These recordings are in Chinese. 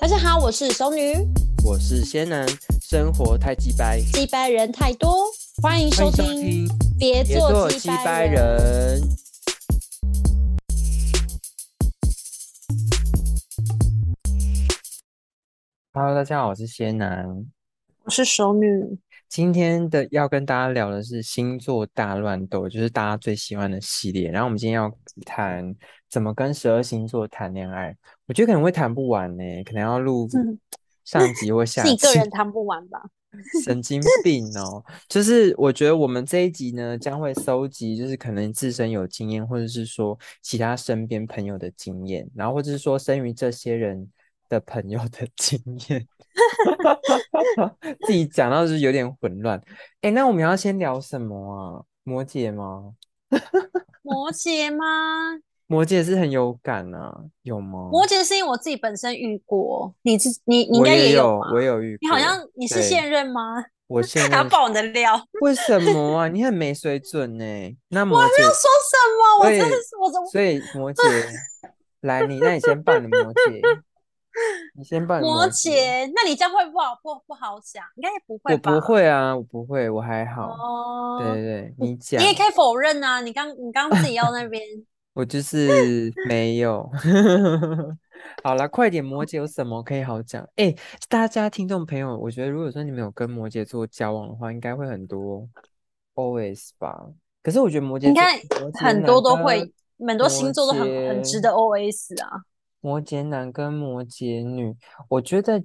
大家好，我是熟女，我是仙男，生活太鸡掰，鸡掰人太多，欢迎收听，别做鸡掰人。Hello， 大家好，我是仙男，我是熟女。今天的要跟大家聊的是星座大乱斗，就是大家最喜欢的系列。然后我们今天要谈怎么跟12星座谈恋爱，我觉得可能会谈不完呢、可能要录上集或下集。自己个人谈不完吧？神经病哦！就是我觉得我们这一集呢，将会搜集就是可能自身有经验，或者是说其他身边朋友的经验，然后或者是说生于这些人的朋友的经验。自己讲到就是有点混乱。那我们要先聊什么啊？摩羯吗？摩羯吗？摩羯是很有感啊，有吗？摩羯是因为我自己本身遇过，你应该也有吧？我也有遇过。你好像你是现任吗？我现任。他爆你的料？为什么啊？你很没水准欸。那摩羯我还没有说什么，所以摩羯，来那你先扮你摩羯。你先扮摩羯，那你这样会不好讲，应该也不会吧？我不会啊，我不会，我还好。哦，对，你讲，你也可以否认啊。你刚自己要那边，我就是没有。好啦，快点，摩羯有什么可以好讲？大家听众朋友，我觉得如果说你们有跟摩羯座交往的话，应该会很多 OS 吧？可是我觉得摩羯应该很多都会，很多星座都很值得 OS 啊。摩羯男跟摩羯女，我觉得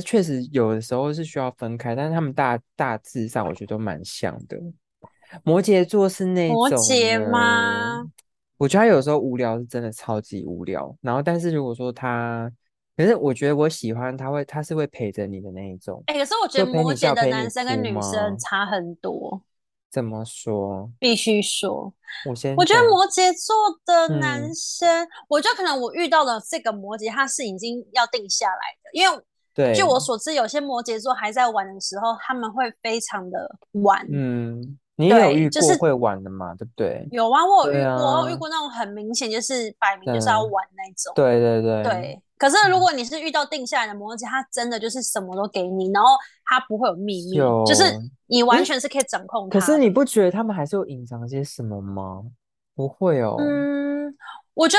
确实有的时候是需要分开，但是他们大致上我觉得都蛮像的。摩羯座是那种摩羯吗？我觉得他有时候无聊是真的超级无聊，然后但是如果说他，可是我觉得我喜欢他是会陪着你的那一种。可是我觉得摩羯的男生跟女生差很多。怎么说？必须说，我觉得摩羯座的男生，我觉得可能我遇到的这个摩羯，他是已经要定下来的，因为据我所知，有些摩羯座还在玩的时候，他们会非常的玩。你也有遇过会玩的嘛？对不对？有啊，我有遇过那种很明显就是摆明就是要玩那种。对。可是如果你是遇到定下来的摩羯，他真的就是什么都给你，然后他不会有秘密，就是你完全是可以掌控他。可是你不觉得他们还是有隐藏些什么吗？不会哦。我觉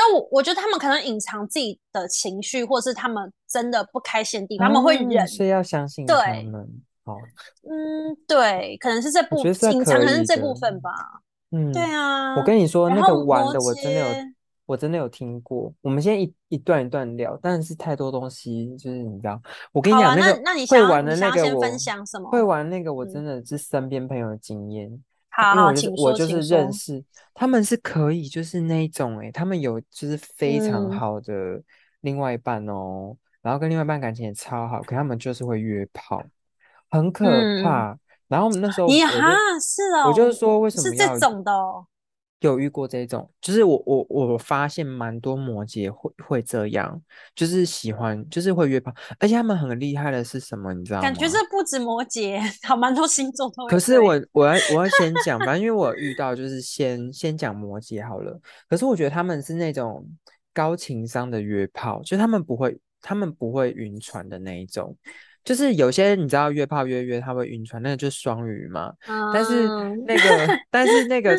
得他们可能隐藏自己的情绪，或是他们真的不开心的地方，他们会忍。所以要相信他们。对。好。对，可能是这部隐藏，可能是这部分吧。对啊。我跟你说，那个玩的我真的有听过，我们先一段一段聊，但是太多东西，就是你知道，我跟你讲、那会玩的那个我分享什么？会玩那个我真的是身边朋友的经验。好，请说。我就是认识他们是可以，就是那种他们有就是非常好的另外一半然后跟另外一半感情也超好，可他们就是会约炮，很可怕。然后我们那时候我就是说为什么要是这种的有遇过这种，就是我发现蛮多摩羯会这样，就是喜欢，就是会约炮，而且他们很厉害的是什么，你知道吗？感觉这不止摩羯，好蛮多星座都。可是我要先讲，反正因为我遇到就是先讲摩羯好了。可是我觉得他们是那种高情商的约炮，就是他们不会晕船的那一种。就是有些你知道约炮约他会晕船，那个就是双鱼嘛。但是这个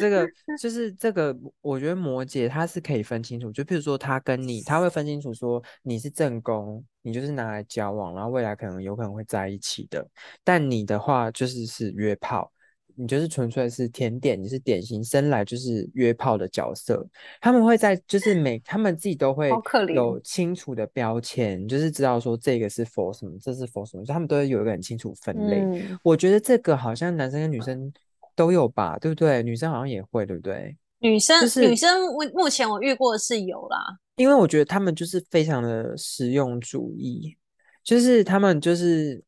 就是这个，我觉得摩羯他是可以分清楚，就比如说他跟你，他会分清楚说你是正宫，你就是拿来交往，然后未来有可能会在一起的。但你的话就是约炮，你就是纯粹是甜点，你是典型生来就是约炮的角色。他们会在就是他们自己都会有清楚的标签，就是知道说这个是 for 什么，这是 for 什么，他们都会有一个很清楚分类。我觉得这个好像男生跟女生都有吧，对不对？女生好像也会，对不对？女生目前我遇过的是有啦，因为我觉得他们就是非常的实用主义。就是他们就是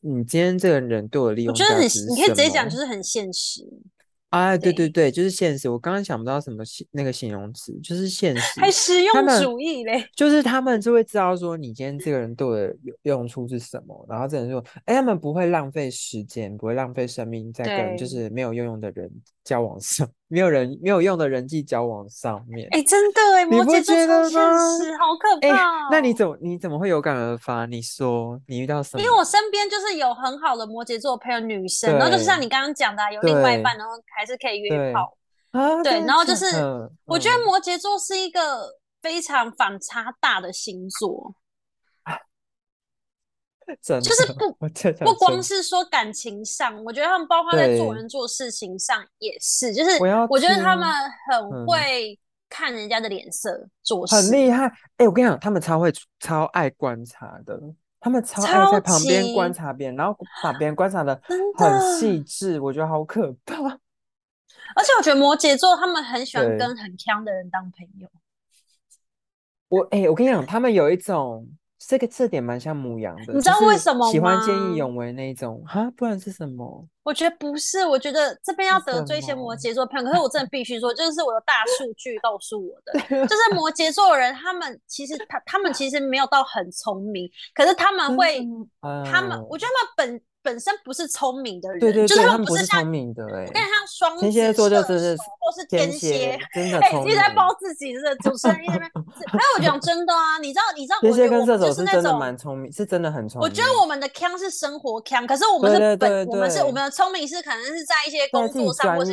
你今天这个人对我的利用价值是什么？我觉得你可以直接讲，就是很现实啊。对，就是现实。我刚刚想不到什么那个形容词，就是现实还实用主义嘞。就是他们就会知道说你今天这个人对我的用处是什么，然后这人说他们不会浪费时间，不会浪费生命在跟就是没有用的人交往上，没有用的人际交往上面。哎、欸，真的哎，摩羯座超现实，好可怕、哦欸。那你怎么会有感而发？你说你遇到什么？因为我身边就是有很好的摩羯座朋友女生，然后就是像你刚刚讲的、啊，有另外一半，然后还是可以约炮。啊，对，然后就是、我觉得摩羯座是一个非常反差大的星座。就是不光是说感情上，我觉得他们包括在做人做事情上也是，就是我觉得他们很会看人家的脸色做事，很厉害。哎、欸，我跟你讲，他们超爱观察的，他们超爱在旁边观察别人，然后把别人观察的很细致，我觉得好可怕。而且我觉得摩羯座他们很喜欢跟很强的人当朋友。我跟你讲，他们有一种。这点蛮像母羊的，你知道为什么吗？喜欢见义勇为那一种哈，不然是什么？我觉得不是，我觉得这边要得罪一些摩羯座朋友，可是我真的必须说，就是我的大数据告诉我的，就是摩羯座的人，他们其实没有到很聪明，可是他们会，我觉得他们本身不是聪明的人，对对对，就是他们不是聪明的、欸，我跟你像双子、天蝎座就是，或是天蝎，真的聪明。一直在包自己的主持人在那边，还有我讲真的啊，你知道我觉得我们就是那种天蝎跟射手是真的蛮聪明，是真的很聪明。我觉得我们的腔是生活腔，可是我们是本，對對對對，我们的聪明是可能是在一些工作上或是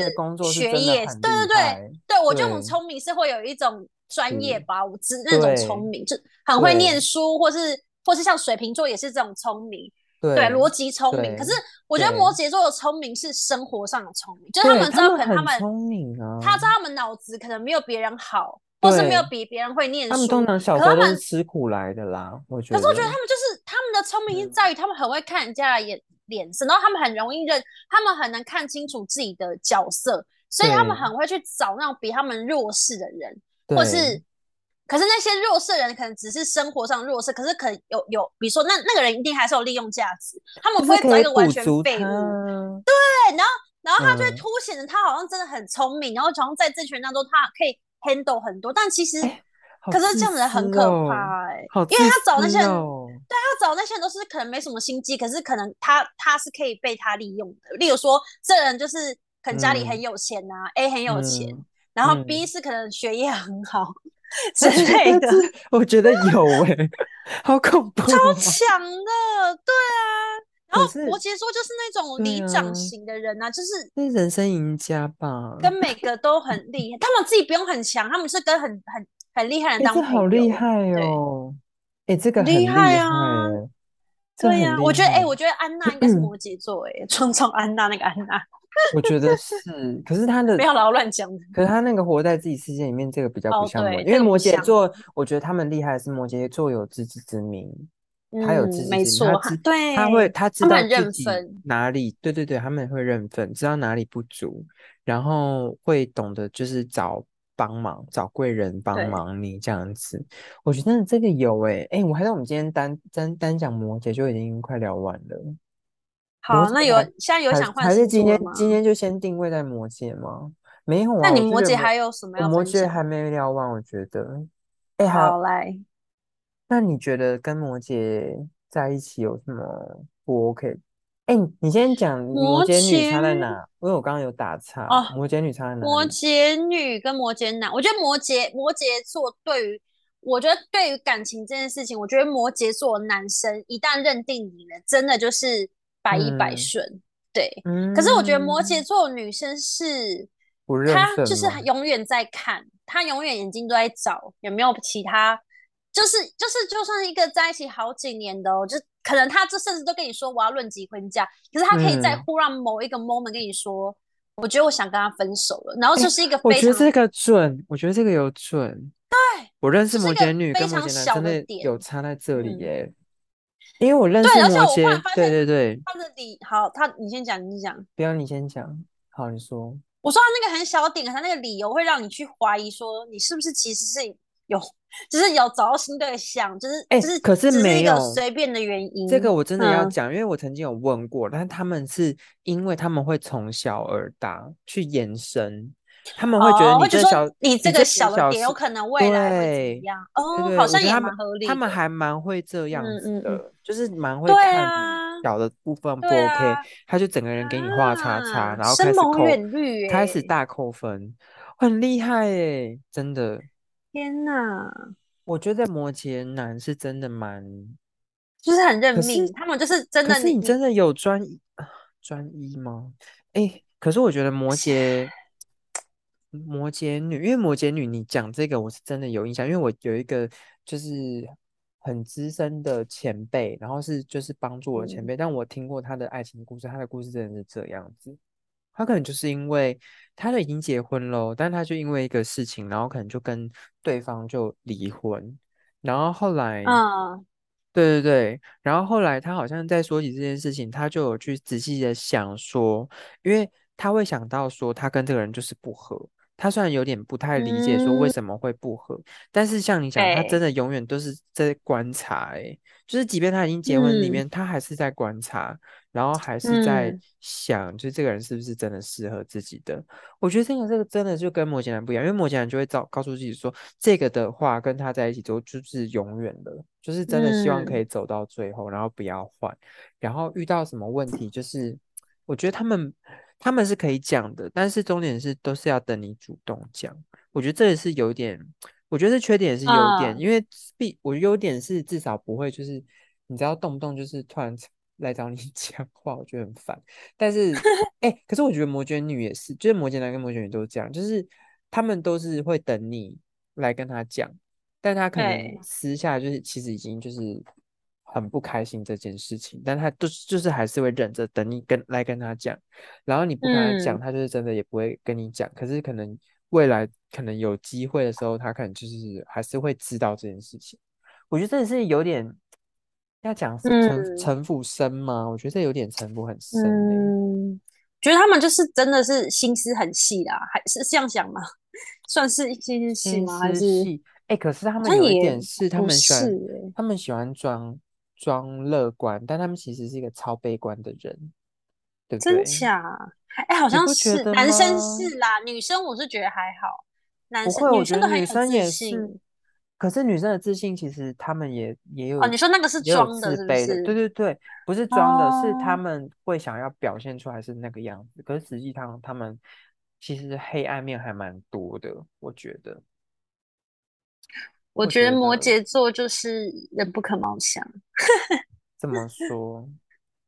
学业，对对对对，我觉得我们聪明是会有一种专业吧，我知那种聪明就很会念书，或是像水瓶座也是这种聪明。对，逻辑聪明，可是我觉得摩羯座的聪明是生活上的聪明，就是他们知道可能他们聪明啊，他知道他们脑子可能没有别人好，或是没有比别人会念书。他们通常小时候都是吃苦来的啦，我觉得。可是我觉得他们就是他们的聪明是在于他们很会看人家的脸色，然后他们很容易他们很能看清楚自己的角色，所以他们很会去找那种比他们弱势的人，或是。可是那些弱势人可能只是生活上弱势，可是可能有，比如说那个人一定还是有利用价值，他们不会找一个完全废物。对，然后他就会凸显着他好像真的很聪明，然后好像在这群当中他可以 handle 很多，但其实、可是这样的人很可怕因为他找那些人，对，他找那些人都是可能没什么心机，可是可能他是可以被他利用的。例如说，这人就是可能家里很有钱啊、A 很有钱，然后 B 是可能学业很好。之类的，我觉得有好恐怖、哦，超强的，对啊。然后摩羯座就是那种里长型的人啊，就是人生赢家吧，跟每个都很厉害，他们自己不用很强，他们是跟很厉害的人当朋友，这好厉害哦，这个很厉害啊，对啊，我觉得我觉得安娜应该是摩羯座创安娜那个安娜。我觉得是，可是他的不要老乱讲。可是他那个活在自己世界里面，这个比较不像我，因为摩羯座，我觉得他们厉害的是摩羯座有自知之明，他有自知之明，没错，对，他知道自己哪里，对对对，他们会认分，知道哪里不足，然后会懂得就是找帮忙，找贵人帮忙你这样子。我觉得这个有我还是我们今天单讲摩羯就已经快聊完了。好，那现在有想换星座吗？还是今天就先定位在摩羯吗？没有啊。那你摩羯还有什么要分享？摩羯还没聊完，我觉得。好来。那你觉得跟摩羯在一起有什么不 OK？ 你先讲摩羯女差在哪？因为我刚刚有打岔。摩羯女差在哪？摩羯女跟摩羯男，我觉得摩羯座对于感情这件事情，我觉得摩羯座男生一旦认定你了，真的就是。百依百顺，对，可是我觉得摩羯座女生是，她就是永远在看，她永远眼睛都在找有没有其他，就算一个在一起好几年的就可能她甚至都跟你说我要论及婚嫁，可是她可以在忽然某一个 moment 跟你说，我觉得我想跟她分手了，然后就是一个非常，我觉得这个准，我觉得这个有准，对，我认识摩羯女跟摩羯男真的有差在这里。因为我认识摩羯，对对对，他的理好，你先讲，不要你先讲，好，你说。我说他那个很小点，他那个理由会让你去怀疑，说你是不是其实是有，就是有找到新对象，就是可是没有随便的原因。这个我真的要讲，因为我曾经有问过，但他们是因为他们会从小而大去延伸。他们会觉得你这个小的点有可能未来会怎样好像也蛮合理的，他们还蛮会这样子的，就是蛮会看你小的部分不 OK、啊、他就整个人给你画叉叉、啊、然后开始扣远虑、欸、开始大扣分，很厉害欸，真的，天哪，我觉得摩羯男是真的蛮就是很认命，他们就是真的，可是你真的有专一吗？欸，可是我觉得摩羯女，因为摩羯女你讲这个我是真的有印象，因为我有一个就是很资深的前辈，然后是就是帮助我的前辈、嗯、但我听过他的爱情故事，他的故事真的是这样子，他可能就是因为他都已经结婚了，但他就因为一个事情，然后可能就跟对方就离婚，然后后来对对对，然后后来他好像在说起这件事情，他就有去仔细的想说，因为他会想到说他跟这个人就是不合，他虽然有点不太理解说为什么会不合、嗯、但是像你讲他真的永远都是在观察、欸、就是即便他已经结婚里面、嗯、他还是在观察，然后还是在想、嗯、就这个人是不是真的适合自己的。我觉得这个真的就跟摩羯男不一样，因为摩羯男就会告诉自己说这个的话跟他在一起都就是永远的，就是真的希望可以走到最后、嗯、然后不要换，然后遇到什么问题就是我觉得他们是可以讲的，但是重点是都是要等你主动讲。我觉得这也是有点，我觉得缺点也是有点、因为我优点是至少不会就是你知道动不动就是突然来找你讲话，我觉得很烦。但是可是我觉得摩羯女也是，就是摩羯男跟摩羯女都是这样，就是他们都是会等你来跟他讲，但他可能私下就是其实已经就是很不开心这件事情，但他就是还是会忍着等你来跟他讲，然后你不跟他讲、嗯、他就是真的也不会跟你讲，可是可能未来可能有机会的时候他可能就是还是会知道这件事情。我觉得这是有点要讲城府深吗？我觉得这有点城府很深、欸、觉得他们就是真的是心思很细啦，还是这样想吗？算是心思细吗？还是可是他们有一点是他们喜欢装乐观，但他们其实是一个超悲观的人，对不对？真假？好像是男生是啦，女生我是觉得还好，男生女生都很有自信。可是女生的自信其实他们也有，你说那个是装的是不是？对对对，不是装的，是他们会想要表现出来是那个样子，可是实际上他们其实黑暗面还蛮多的，我觉得。我觉得摩羯座就是人不可貌相。怎么说？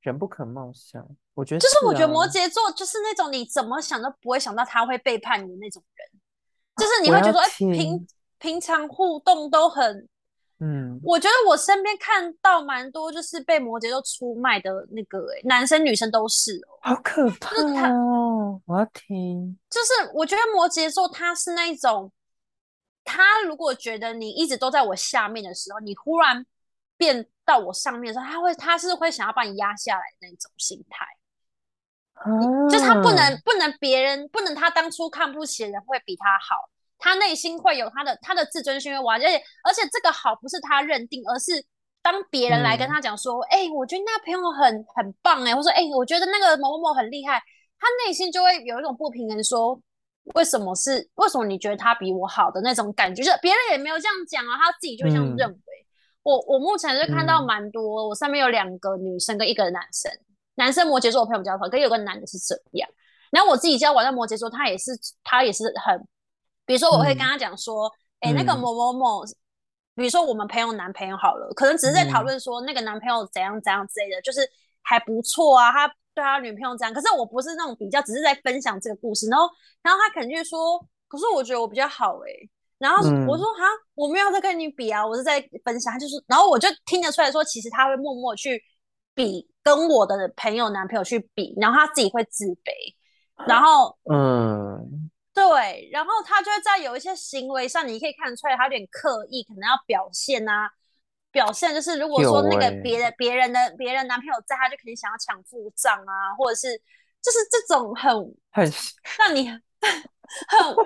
人不可貌相，我觉得就是我觉得摩羯座就是那种你怎么想都不会想到他会背叛你的那种人，就是你会觉得平常互动都很我觉得我身边看到蛮多就是被摩羯座出卖的那个、男生女生都是好可怕哦！我要听，就是我觉得摩羯座他是那种。他如果觉得你一直都在我下面的时候，你忽然变到我上面的时候，他是会想要把你压下来的那种心态、就是他不能别人不能他当初看不起的人会比他好，他内心会有他的自尊心会瓦解，而且这个好不是他认定，而是当别人来跟他讲说我觉得那朋友很棒或者我觉得那个某某很厉害，他内心就会有一种不平衡说为什么你觉得他比我好的那种感觉，就是别人也没有这样讲啊，他自己就这样认为。我目前就看到蛮多我上面有2个女生跟1个男生，男生摩羯座我朋友比较少，跟有个男的是这样。然后我自己交往的摩羯座他也是很，比如说我会跟他讲说那个某某某，比如说我们朋友男朋友好了，可能只是在讨论说那个男朋友怎样怎样之类的，就是还不错啊，他对他女朋友这样，可是我不是那种比较，只是在分享这个故事。然后他肯定说，可是我觉得我比较好然后我说哈，我没有在跟你比啊，我是在分享。他就是，然后我就听得出来说，其实他会默默去比，跟我的朋友男朋友去比，然后他自己会自卑。然后对，然后他就会在有一些行为上，你可以看出来他有点刻意，可能要表现啊。表现就是，如果说那个别人男朋友在，他就肯定想要抢付账啊，或者是就是这种很让你很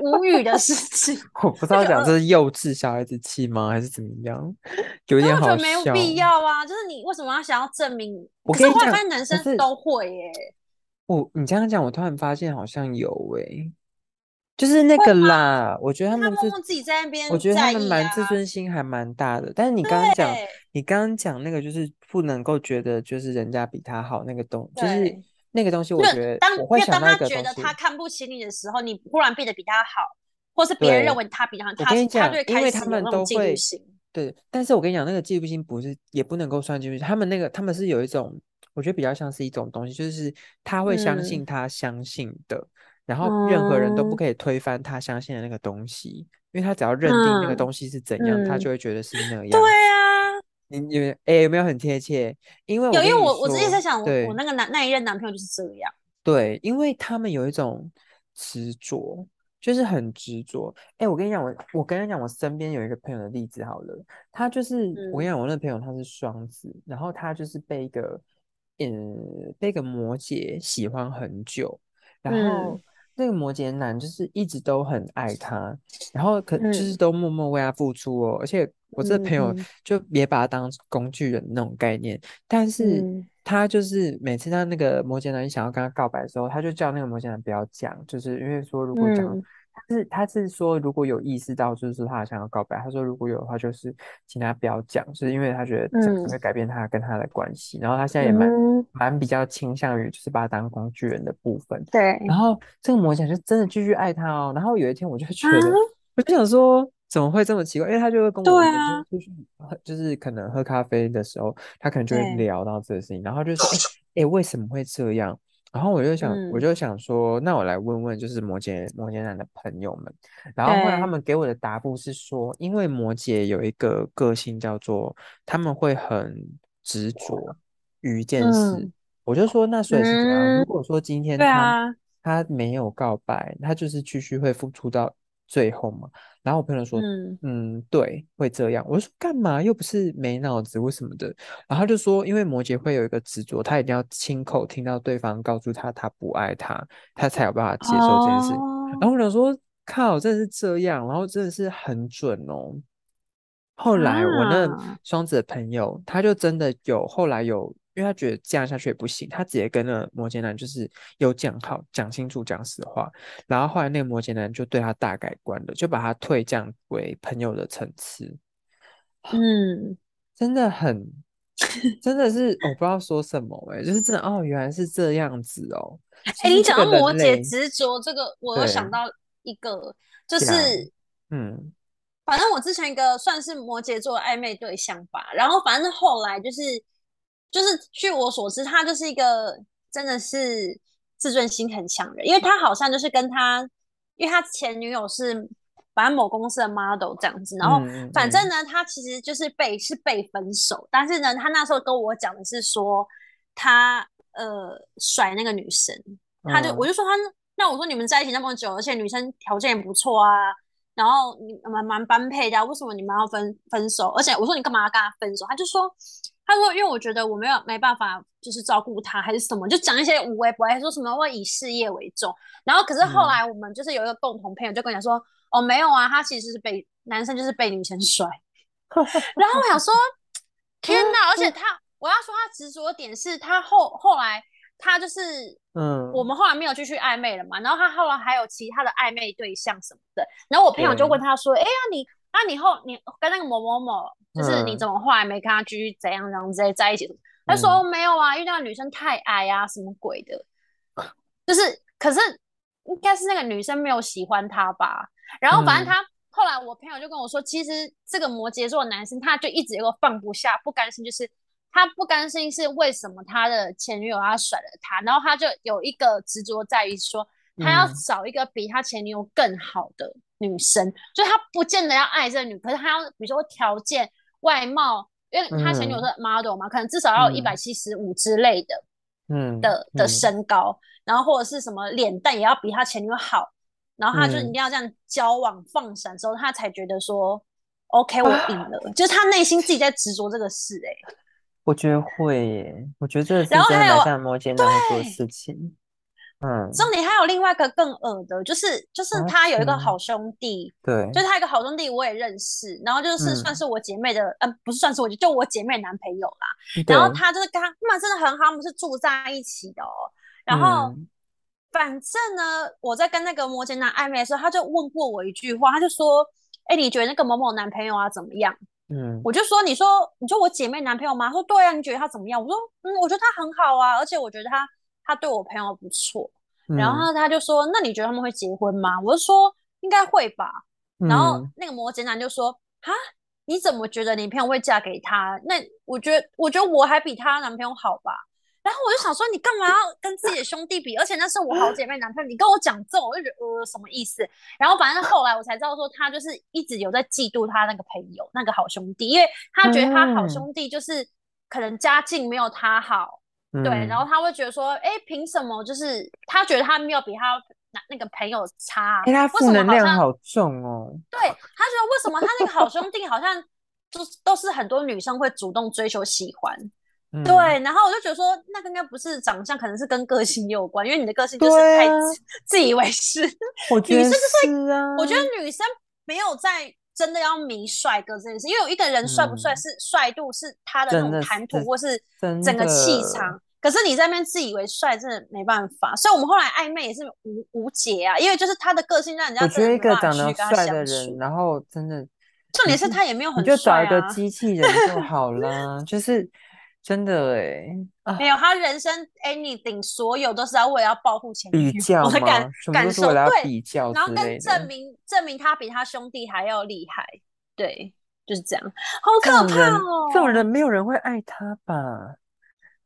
无语的事情。我不知道讲这是幼稚小孩子气吗，还是怎么样？有点好笑。我觉得没有必要啊，就是你为什么要想要证明？可是我发现男生都会你这样讲，我突然发现好像有就是那个啦，我觉得他们自己在那边在意我觉得他们蛮自尊心还蛮大的。但是你刚刚讲那个就是不能够觉得就是人家比他好那个东西，就是那个东西我觉得我会想到一个东西，因为当他觉得他看不起你的时候，你忽然变得比他好，或是别人认为他比他好，他就会开始有那种嫉妒心。对，但是我跟你讲，那个嫉妒心不是也不能够算嫉妒心，他们是有一种，我觉得比较像是一种东西，就是他会相信他相信的，然后任何人都不可以推翻他相信的那个东西，因为他只要认定那个东西是怎样，他就会觉得是那样。对啊，有没有很贴切？因为我之前在想，我那一任男朋友就是这样。对，因为他们有一种执着。就是很执着，我跟你讲，我跟你讲，我身边有一个朋友的例子好了，他就是、我跟你讲，我那个朋友他是双子，然后他就是被一个摩羯喜欢很久，然后那个摩羯男就是一直都很爱他，然后就是都默默为他付出哦，而且我这个朋友就别把他当工具人那种概念，但是他就是每次他那个摩羯男想要跟他告白的时候，他就叫那个摩羯男不要讲，就是因为说如果讲，他是说如果有意识到就是说他想要告白，他说如果有的话就是请他不要讲，就是因为他觉得这个会改变他跟他的关系。然后他现在也蛮比较倾向于就是把他当工具人的部分。对。然后这个摩羯男就真的继续爱他哦。然后有一天我就觉得，我就想说。怎么会这么奇怪？因为他就会跟我就是可能喝咖啡的时候，他可能就会聊到这个事情，然后就说：“为什么会这样？”然后我就想说，那我来问问，就是摩羯男的朋友们。然后后来他们给我的答复是说，因为摩羯有一个个性叫做他们会很执着于一件事。我就说，那所以是怎样？如果说今天他没有告白，他就是继续会付出到。最后嘛，然后我朋友说对，会这样。我就说干嘛？又不是没脑子，为什么的？然后他就说，因为摩羯会有一个执着，他一定要亲口听到对方告诉他他不爱他，他才有办法接受这件事。然后我想说，靠，真的是这样，然后真的是很准哦。后来我那双子的朋友，他就真的有后来有。因为他觉得这样下去也不行，他直接跟那摩羯男就是有讲好、讲清楚、讲实话，然后后来那个摩羯男就对他大改观了，就把他退降为朋友的层次。真的很，真的是我不知道说什么就是真的哦，原来是这样子哦。你讲到摩羯执着这个，我有想到一个，就是反正我之前一个算是摩羯座的暧昧对象吧，然后反正后来就是据我所知，他就是一个真的是自尊心很强的人，因为他好像就是跟他，因为他前女友是反正某公司的 model 这样子，然后反正呢，他其实就是被分手，但是呢，他那时候跟我讲的是说他甩那个女生，我就说我说你们在一起那么久，而且女生条件也不错啊，然后你蛮般配的啊，为什么你们要分手？而且我说你干嘛要跟他分手？他就说。他说：“因为我觉得我没办法，就是照顾他还是什么，就讲一些无微不至，说什么会以事业为重。然后可是后来我们就是有一个共同朋友就跟我讲说，哦没有啊，他其实是被男生就是被女生甩。然后我想说，天哪！而且我要说他执着点是他后来他就是我们后来没有继续暧昧了嘛。然后他后来还有其他的暧昧对象什么的。然后我朋友就问他说，你跟那个某某某，就是你怎么后来没跟他继续怎样怎样直接在一起？他说、没有啊，因为那个女生太矮啊，什么鬼的，就是可是应该是那个女生没有喜欢他吧。然后反正他、后来我朋友就跟我说，其实这个摩羯座的男生他就一直有个放不下、不甘心，就是他不甘心是为什么他的前女友他甩了他，然后他就有一个执着在于说他要找一个比他前女友更好的。女生就是他不见得要爱这个女，可是他要比如说条件、外貌，因为他前女友是 model 嘛，可能至少要有175之类的，的身高，然后或者是什么脸蛋也要比他前女友好，然后他就一定要这样交往放闪之后，他才觉得说 OK 我赢了，就是他内心自己在执着这个事我觉得会耶，我觉得这是真的蛮像摩羯男会做的事情。重点还有另外一个更恶的，就是他有一个好兄弟，对，就是他一个好兄弟我也认识，然后就是算是我姐妹的，不是算是我姐，就我姐妹男朋友啦。然后他就是跟他们真的很好，他们是住在一起的哦。然后、反正呢，我在跟那个摩羯男暧昧的时候，他就问过我一句话，他就说：“你觉得那个某某男朋友啊怎么样？”我就说，你说我姐妹男朋友吗？她说对啊，你觉得他怎么样？我说我觉得他很好啊，而且我觉得他对我朋友不错。然后他就说，那你觉得他们会结婚吗？我就说应该会吧。然后那个摩羯男就说，哈，你怎么觉得你朋友会嫁给他？那我觉得我还比他男朋友好吧。然后我就想说，你干嘛要跟自己的兄弟比？而且那是我好姐妹男朋友，你跟我讲这种，我就觉得什么意思？然后反正后来我才知道说，他就是一直有在嫉妒他那个朋友，那个好兄弟，因为他觉得他好兄弟就是可能家境没有他好，对，然后他会觉得说，哎，凭什么？就是他觉得他没有比他那个朋友差，哎，他负能量好重哦。对，他觉得为什么他那个好兄弟好像都是很多女生会主动追求喜欢。对，然后我就觉得说，那应该不是长相，可能是跟个性也有关，因为你的个性就是太自以为是。我觉得是啊，我觉得女生没有在真的要迷帅哥这件事，因为有一个人帅不帅是帅度，是他的那种谈吐或是整个气场。可是你在那边自以为帅，真的没办法。所以我们后来暧昧也是无解啊，因为就是他的个性让人家真的没办法去跟他相处。我觉得一个长得帅的人，然后真的重点是他也没有很帅啊，你就找一个机器人就好了，就是。真的没有他人生 anything 所有都是要为了要报复前女友比较吗？感受对比较之类的，然后跟证明他比他兄弟还要厉害，对，就是这样，好可怕哦！这种人没有人会爱他吧？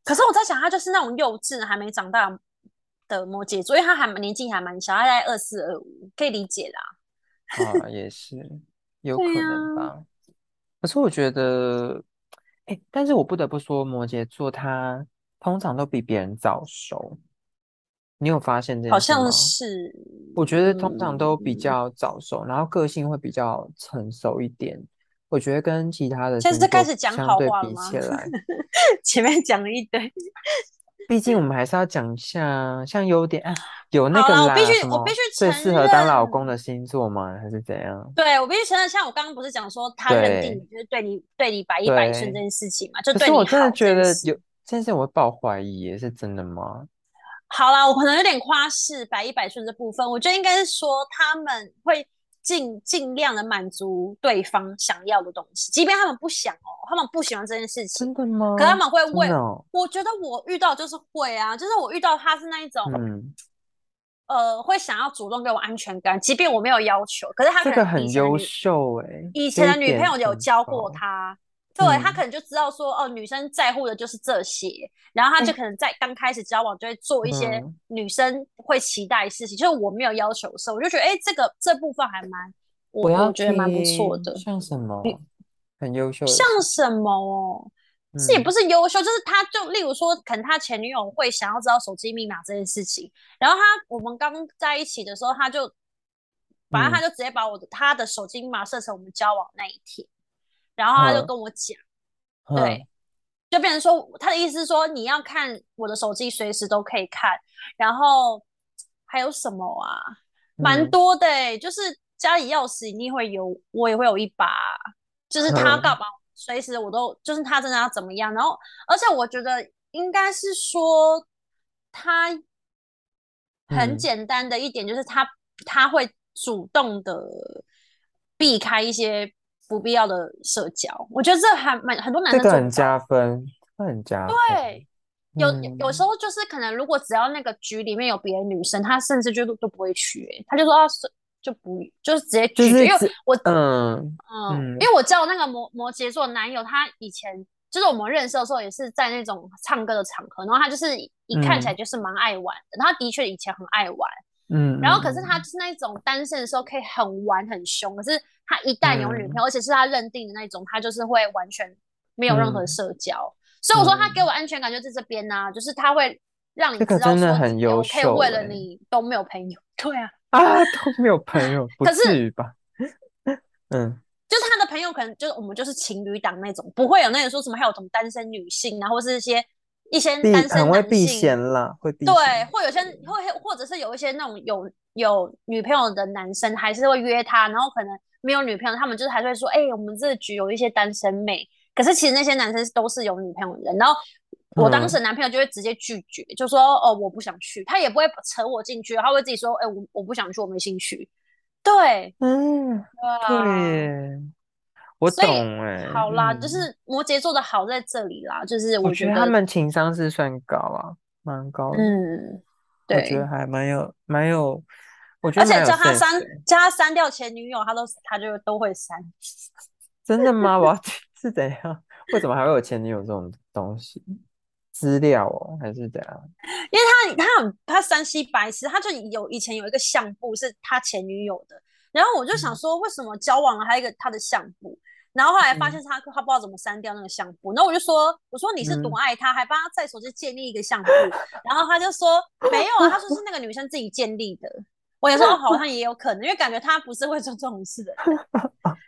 可是我在想，他就是那种幼稚还没长大的摩羯座，因为他年纪还蛮小，他在24、25，可以理解啦。啊，也是有可能吧。啊，可是我觉得。但是我不得不说，摩羯座他通常都比别人早熟，你有发现这件事吗？好像是，我觉得通常都比较早熟，然后个性会比较成熟一点。我觉得跟其他的星座相对比起来，前面讲了一堆，毕竟我们还是要讲一下，像优点有那个啦，我必须最适合当老公的星座吗？还是怎样？对，我必须承认，像我刚刚不是讲说他认定你就是对你百依百顺这件事情嘛，就对你好。可是我真的觉得有这件事，我会抱怀疑耶，是真的吗？好啦，我可能有点夸饰百依百顺这部分，我觉得应该是说他们会尽量的满足对方想要的东西，即便他们不想他们不喜欢这件事情，真的吗？可他们会为，我觉得我遇到就是会啊，就是我遇到他是那一种，会想要主动给我安全感，即便我没有要求，可是他可能这个很优秀以前的女朋友有教过他，对，他可能就知道说哦，女生在乎的就是这些，然后他就可能在刚开始交往就会做一些女生会期待的事情，就是我没有要求的时候，我就觉得这部分还蛮，我觉得蛮不错的，像什么很优秀的，像什么这也不是优秀，就是他就例如说，可能他前女友会想要知道手机密码这件事情，然后我们刚在一起的时候，他就反正他就直接把他的手机密码设成我们交往那一天，然后他就跟我讲，对，就变成说他的意思是说你要看我的手机，随时都可以看，然后还有什么啊，蛮多的就是家里钥匙一定会有，我也会有一把，就是他干嘛？随时我都就是他真的要怎么样，然后而且我觉得应该是说他很简单的一点就是他会主动的避开一些不必要的社交，我觉得这还很多男生这个很加分，对，有时候就是可能如果只要那个局里面有别的女生，他甚至就都不会去他就说啊就是直接拒绝，因为我因为我叫那个摩羯座男友，他以前就是我们认识的时候也是在那种唱歌的场合，然后他就是一看起来就是蛮爱玩的，他的确以前很爱玩，然后可是他就是那种单身的时候可以很玩很凶，可是他一旦有女朋友，而且是他认定的那种，他就是会完全没有任何社交，所以我说他给我安全感就在这边啊，就是他会让你知道说真的很优秀，我可以为了你都没有朋友，对啊。都没有朋友，不至于吧？就是他的朋友可能就是我们就是情侣档那种，不会有那种说什么还有什么单身女性，然后是一些单身男性很会避嫌啦，对，或有些或者是有一些那种有女朋友的男生还是会约他，然后可能没有女朋友，他们就是还是会说，我们这局有一些单身妹，可是其实那些男生都是有女朋友的人，然后。我当时男朋友就会直接拒绝，就说我不想去，他也不会扯我进去，他会自己说我不想去，我没兴趣。对，对，我懂哎。好啦，就是摩羯座的好在这里啦，就是我觉得他们情商是算高啊，蛮高的。嗯，对，我觉得还蛮有，我觉得蛮有 sense。 而且叫他删掉前女友，他就都会删。真的吗？我要是怎样？为什么还会有前女友这种东西？资料哦，还是怎样？因为他山西白痴，他就以前有一个相簿是他前女友的，然后我就想说，为什么交往了还有一个他的相簿？然后后来发现他不知道怎么删掉那个相簿，然后我说你是多爱他，还帮他在手机建立一个相簿，然后他就说没有啊，他说是那个女生自己建立的。我也说好像也有可能，因为感觉他不是会做这种事的人。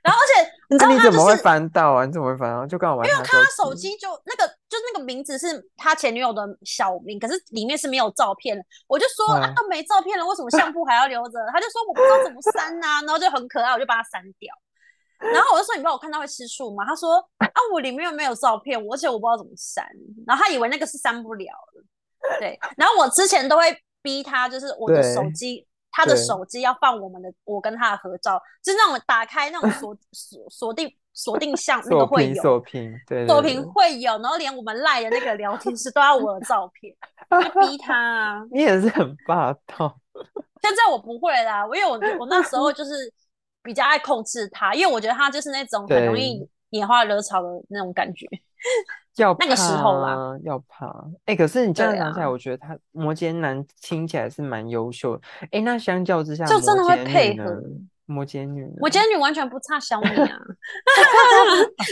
然后而且你知道他、就是、你怎么会翻到啊？你怎么会翻到？就刚好玩，因为我看他手机就那个名字是他前女友的小名，可是里面是没有照片的。我就说啊，都没照片了，为什么相簿还要留着？他就说我不知道怎么删啊，然后就很可爱，我就把它删掉。然后我就说你帮我看到会吃醋吗？他说啊，我里面又没有照片，而且我不知道怎么删。然后他以为那个是删不了的，对。然后我之前都会逼他，就是我的手机。他的手机要放我跟他的合照，就是那种打开那种锁定像那个会有锁屏会有，然后连我们赖的那个聊天室都要我的照片，就逼他啊。你也是很霸道。现在我不会啦，因为我那时候就是比较爱控制他，因为我觉得他就是那种很容易拈花惹草的那种感觉。要怕那个时候啦，要怕。哎、欸，可是你这样想起来，我觉得他摩羯男听起来是蛮优秀的。哎、欸，那相较之下，就真的会配合摩羯女呢。摩羯女完全不差小米啊，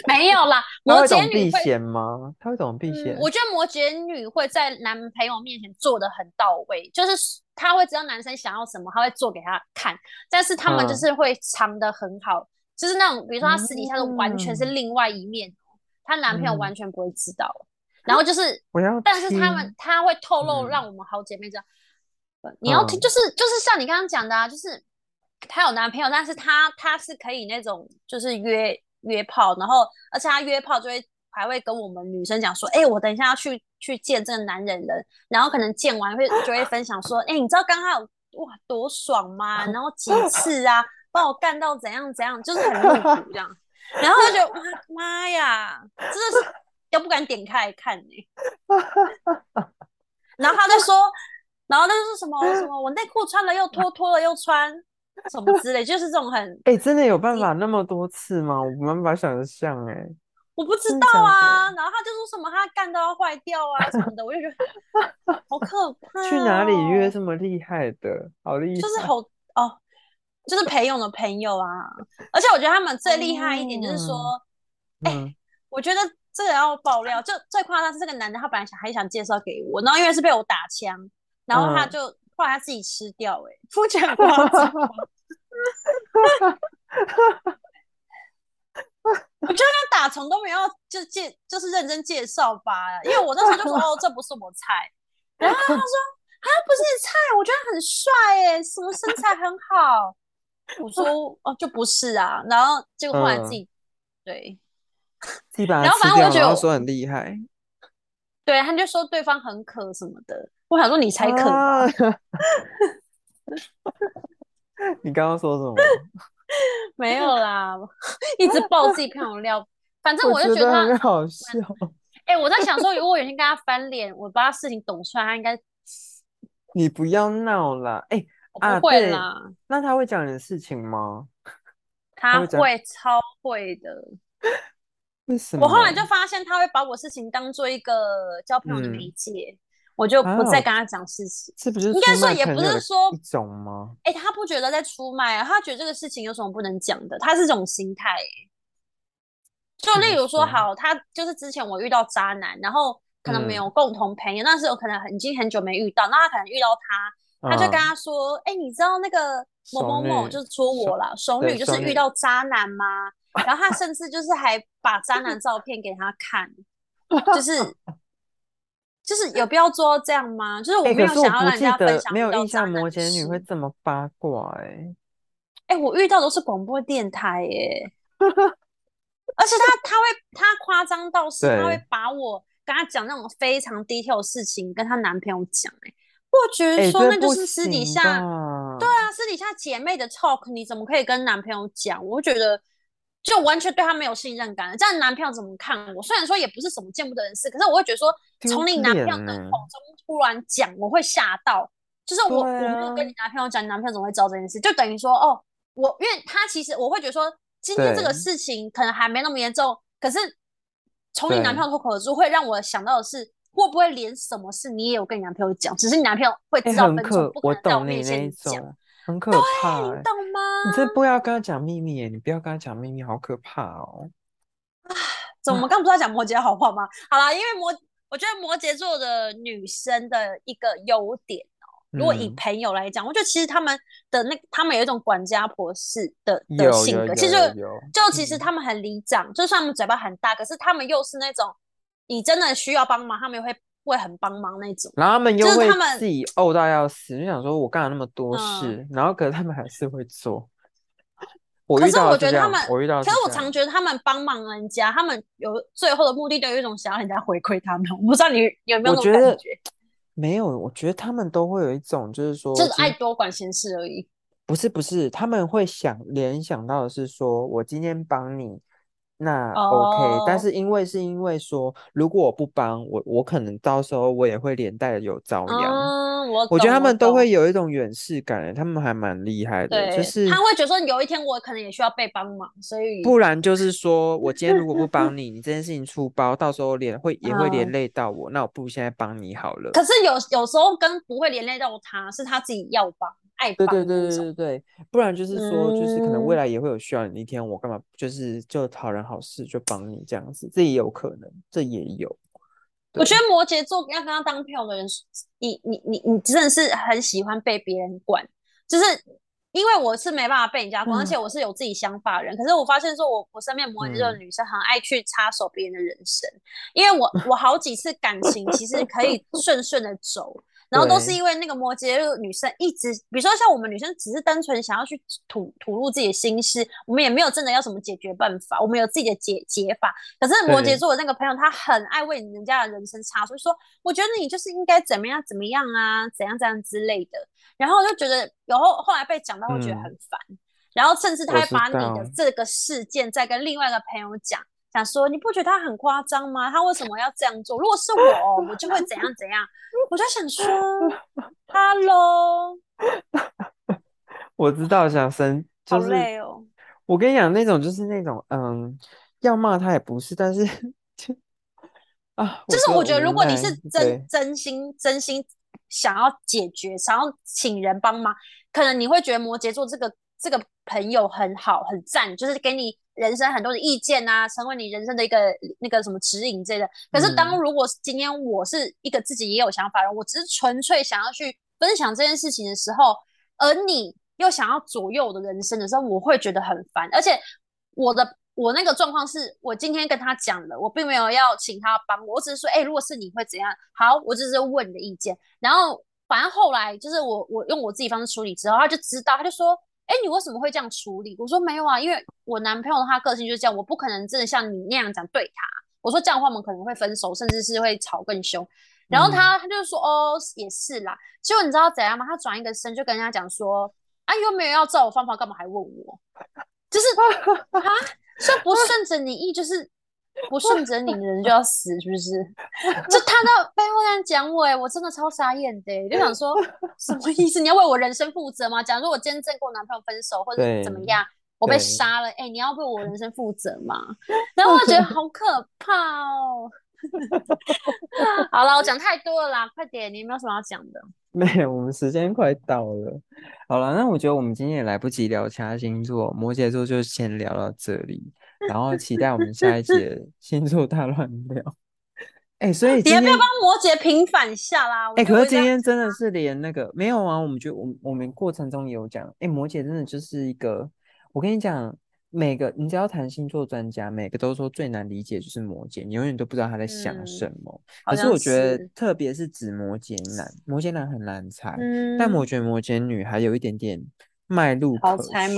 没有啦。摩羯女会懂避嫌吗？他会懂避嫌、嗯？我觉得摩羯女会在男朋友面前做得很到位，就是他会知道男生想要什么，他会做给他看。但是他们就是会藏得很好，就是那种比如说他私底下的完全是另外一面。她男朋友完全不会知道、然后就是但是他会透露让我们好姐妹知道、你要听就是像你刚刚讲的啊，就是她有男朋友，但是她是可以那种就是约炮，然后而且她约炮就会还会跟我们女生讲说，哎、欸，我等一下要去见这个男人了，然后可能见完就会分享说，哎、欸，你知道刚刚哇多爽吗？然后几次啊把我干到怎样怎样，就是很露骨这样。然后就觉得妈呀，真的是都不敢点开来看欸。然后他就说什么我内裤穿了又脱了又穿什么之类，就是这种很真的有办法那么多次吗？我没办法想象欸，我不知道啊。然后他就说什么他干到要坏掉啊什么的，我就觉得好可怕、哦、去哪里约这么厉害的？好厉害，就是好哦，就是陪用的朋友啊。而且我觉得他们最厉害一点就是说，我觉得这个要爆料，就最夸张是这个男的，他本来还想介绍给我，然后因为是被我打枪，然后他就后来他自己吃掉欸，不觉得很夸张吗？我觉得他打从都没有就是认真介绍吧，因为我那时候就说哦这不是我菜，然后他说啊不是菜，我觉得很帅欸，什么身材很好。我说哦，就不是啊，然后结果后来自己对，自己把它吃掉，然后反正我觉得然后说很厉害，对，他就说对方很渴什么的，我想说你才渴吧。你刚刚说什么？没有啦，一直爆自己漂亮，反正我就觉得他很好笑。我在想说，如果我有一天跟他翻脸，我把他事情懂出来，他应该。你不要闹啦！不会啦、啊。那他会讲你的事情吗？他会超会的。为什么？我后来就发现他会把我事情当做一个交朋友的媒介，我就不再跟他讲事情。是不是应该说也不是说一种吗？他不觉得在出卖啊，他觉得这个事情有什么不能讲的，他是这种心态欸。就例如说，好，他就是之前我遇到渣男，然后可能没有共同朋友，但是我可能已经很久没遇到，那他可能遇到他。他就跟他说：“你知道那个某某某就是说我啦，熟女就是遇到渣男吗？”然后他甚至就是还把渣男照片给他看，就是有必要做到这样吗？就是我没有想要让人家分享，没有印象摩羯女会这么八卦我遇到都是广播电台而且他夸张到是他会把我跟他讲那种非常 detail 的事情跟他男朋友讲我觉得说那就是私底下，对啊，私底下姐妹的 talk， 你怎么可以跟男朋友讲？我觉得就完全对他没有信任感了。这样男票怎么看我？虽然说也不是什么见不得人事，可是我会觉得说，从你男票的口中突然讲，我会吓到。就是我没有跟你男票讲，你男票怎么会知道这件事？就等于说，哦，我因为他其实我会觉得说，今天这个事情可能还没那么严重，可是从你男票脱口而出，会让我想到的是。会不会连什么事你也有跟你男朋友讲，只是你男朋友会知道分手、欸、不可能在我面前讲，很可怕、欸、对，你懂吗？你这不要跟他讲秘密、欸、你不要跟他讲秘密，好可怕哦！怎么刚不是要讲摩羯好话吗？好啦，因为我觉得摩羯座的女生的一个优点、喔嗯、如果以朋友来讲，我觉得其实他们的他们有一种管家婆式 的性格，其实就其实他们很里长、嗯、就算他们嘴巴很大，可是他们又是那种。你真的需要帮忙，他们也会很帮忙那种。然后他们又会自己怄到要死，就想说我干了那么多事、嗯，然后可是他们还是会做。可是我觉得他们，可是我常觉得他们帮忙人家，他们有最后的目的，都有一种想要人家回馈他们。我不知道你有没有那种感觉？没有，我觉得他们都会有一种，就是说，就是爱多管闲事而已。不是，他们会联想到的是说，我今天帮你。那 OK、但是因为说如果我不帮我可能到时候我也会连带有遭殃、我觉得他们都会有一种远视感，他们还蛮厉害的，就是他会觉得说有一天我可能也需要被帮忙，所以不然就是说我今天如果不帮你你这件事情出包到时候也会连累到我、那我不如现在帮你好了。可是有时候跟不会连累到他是他自己要帮爱帮，对，不然就是说、就是可能未来也会有需要你的一天，我干嘛就是就好人好事就帮你这样子，这也有可能，这也有。我觉得摩羯座要跟他当朋友的人，你真的是很喜欢被别人管，就是因为我是没办法被人家管，而且我是有自己想法的人。可是我发现说我身边摩羯座的女生很爱去插手别人的人生，因为我好几次感情其实可以顺的走。然后都是因为那个摩羯女生一直，比如说像我们女生只是单纯想要去吐露自己的心事，我们也没有真的要什么解决办法，我们有自己的解法。可是摩羯座的那个朋友，他很爱为人家的人生插手，说我觉得你就是应该怎么样怎么样啊，怎样怎样之类的。然后就觉得有后来被讲到会觉得很烦，然后甚至他会把你的这个事件再跟另外一个朋友讲。想说你不觉得他很夸张吗？他为什么要这样做？如果是我，我就会怎样怎样。我就想说 ，Hello， 我知道想生，就是好累哦。我跟你讲，那种就是那种，要骂他也不是，但是啊，就是我觉得如果你是真心想要解决，想要请人帮忙，可能你会觉得摩羯座这个朋友很好，很赞，就是给你。人生很多的意见啊，成为你人生的一个那个什么指引之类的。可是当如果今天我是一个自己也有想法的人，我只是纯粹想要去分享这件事情的时候，而你又想要左右我的人生的时候，我会觉得很烦。而且我那个状况是我今天跟他讲了，我并没有要请他帮我，我只是说如果是你会怎样，好，我只是问你的意见。然后反正后来就是我用我自己方式处理之后，他就知道，他就说你为什么会这样处理？我说没有啊，因为我男朋友他个性就是这样，我不可能真的像你那样讲对他。我说这样的话我们可能会分手，甚至是会吵更凶。然后他就说哦，也是啦。结果你知道怎样吗？他转一个身就跟人家讲说啊，又没有要照我方法，干嘛还问我？就是啊，说不顺着你意就是不顺着你的人就要死，是不是？就他到背后这样讲我，我真的超傻眼的，就想说什么意思？你要为我人生负责吗？假如说我今天跟我男朋友分手或者怎么样，我被杀了，你要为我人生负责吗？然后我觉得好可怕哦。好了，我讲太多了啦，快点，你有没有什么要讲的？没有，我们时间快到了。好了，那我觉得我们今天也来不及聊其他星座，摩羯座就先聊到这里。然后期待我们下一节星座大乱聊。所以今天你要不要帮摩羯平反一下啦？可是今天真的是连那个没有啊，我们过程中也有讲，摩羯真的就是一个，我跟你讲，每个你只要谈星座专家，每个都说最难理解就是摩羯，你永远都不知道他在想什么。可是我觉得，特别是指摩羯男，摩羯男很难猜，但我觉得摩羯女还有一点点。脉路可循，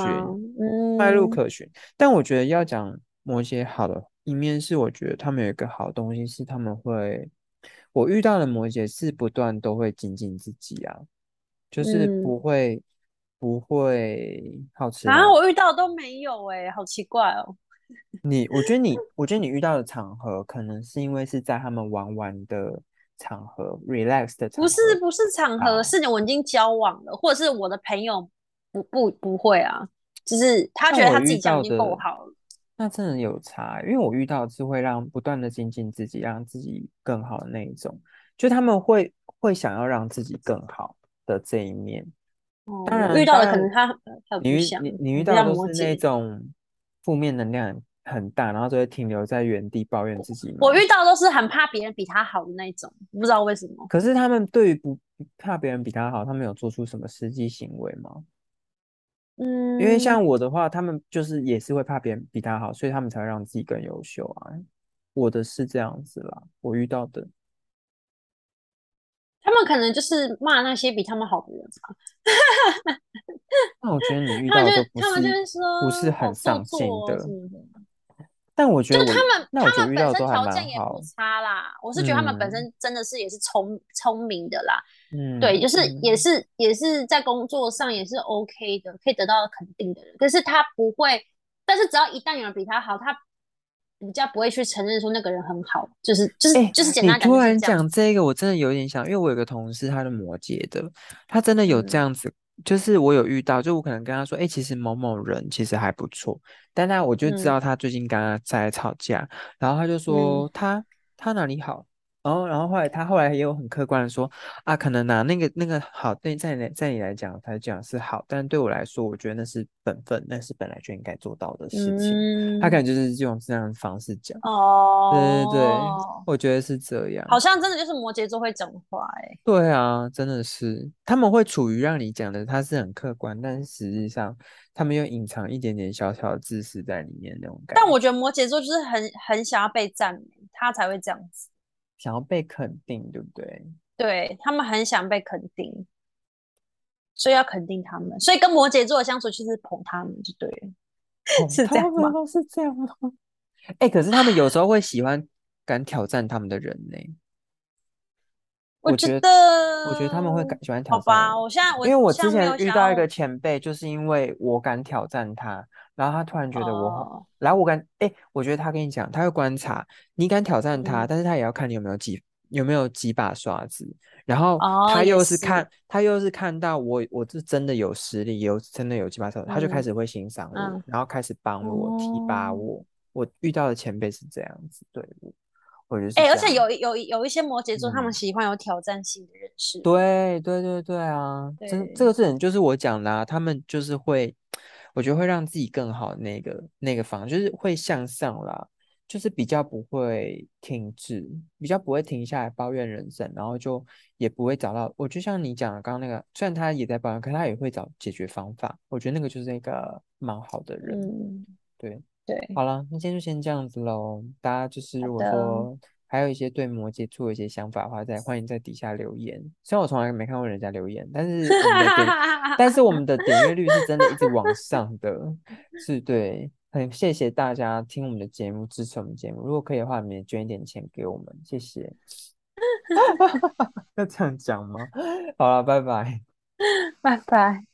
脉路可循。但我觉得要讲摩羯好的一面是，我觉得他们有一个好东西是他们会，我遇到的摩羯是不断都会精进自己啊，就是不会好吃啊。我遇到都没有好奇怪哦。我觉得你遇到的场合，可能是因为是在他们玩的场合 ，relax 的场合，不是场合，是我已经交往了，或者是我的朋友不会啊，就是他觉得他自己讲已经够好了。那真的有差，因为我遇到的是会让不断的精进自己，让自己更好的那一种，就他们会想要让自己更好的这一面。哦、当然遇到的可能他不想，你遇到的都是那种负面能量很大，然后就会停留在原地抱怨自己。我遇到的都是很怕别人比他好的那一种，不知道为什么。可是他们对于不怕别人比他好，他们有做出什么实际行为吗？因为像我的话，他们就是也是会怕别人比他好，所以他们才会让自己更优秀啊。我的是这样子啦，我遇到的。他们可能就是骂那些比他们好的人吧。那我觉得你遇到的都不是，他们就是说不是很上进的。但我觉得他们本身条件也不差啦，我是觉得他们本身真的是也是聪明的啦，对，就是也是在工作上也是 OK 的，可以得到肯定的人。可是他不会，但是只要一旦有人比他好，他比较不会去承认说那个人很好，就是简单感觉。你突然讲这个，我真的有点想，因为我有个同事，他是摩羯的，他真的有这样子。就是我有遇到，就我可能跟他说，其实某某人其实还不错，但我就知道他最近跟他在吵架，然后他就说、他哪里好，然后后来也有很客观的说啊，可能那个好，对，在你来讲，他讲是好，但对我来说，我觉得那是本分，那是本来就应该做到的事情。他可能就是用这样的方式讲。哦，对对对，我觉得是这样。好像真的就是摩羯座会讲话。对啊，真的是他们会处于让你讲的他是很客观，但是实际上他们又隐藏一点点小小的自私在里面那种感觉。但我觉得摩羯座就是很想要被赞美，他才会这样子。想要被肯定，对不对？对，他们很想被肯定，所以要肯定他们。所以跟摩羯座的相处就是捧他们就对了，是这样吗？是这样吗？可是他们有时候会喜欢敢挑战他们的人。我觉得他们会喜欢挑战。好吧，因为我之前遇到一个前辈，就是因为我敢挑战他，然后他突然觉得我好，然后我觉得他跟你讲，他会观察你敢挑战他，但是他也要看你有没有几把刷子，然后他又是看到我是真的有实力，有真的有几把刷子，他就开始会欣赏我，然后开始帮我提拔我。我遇到的前辈是这样子对我。而且有一些摩羯座，他们喜欢有挑战性的人士。对对对对啊，对这个人就是我讲啦，他们就是会，我觉得会让自己更好那个方向，就是会向上啦，就是比较不会停滞，比较不会停下来抱怨人生，然后就也不会找到。我就像你讲的刚刚那个，虽然他也在抱怨，可他也会找解决方法。我觉得那个就是一个蛮好的人，对。对，好了，那今天就先这样子咯。大家就是如果说还有一些对摩羯座有一些想法的话，欢迎在底下留言。虽然我从来没看过人家留言，但是我们的点阅率是真的一直往上的，是对，很谢谢大家听我们的节目，支持我们节目。如果可以的话，你们捐一点钱给我们，谢谢。要这样讲吗？好了，拜拜，拜拜。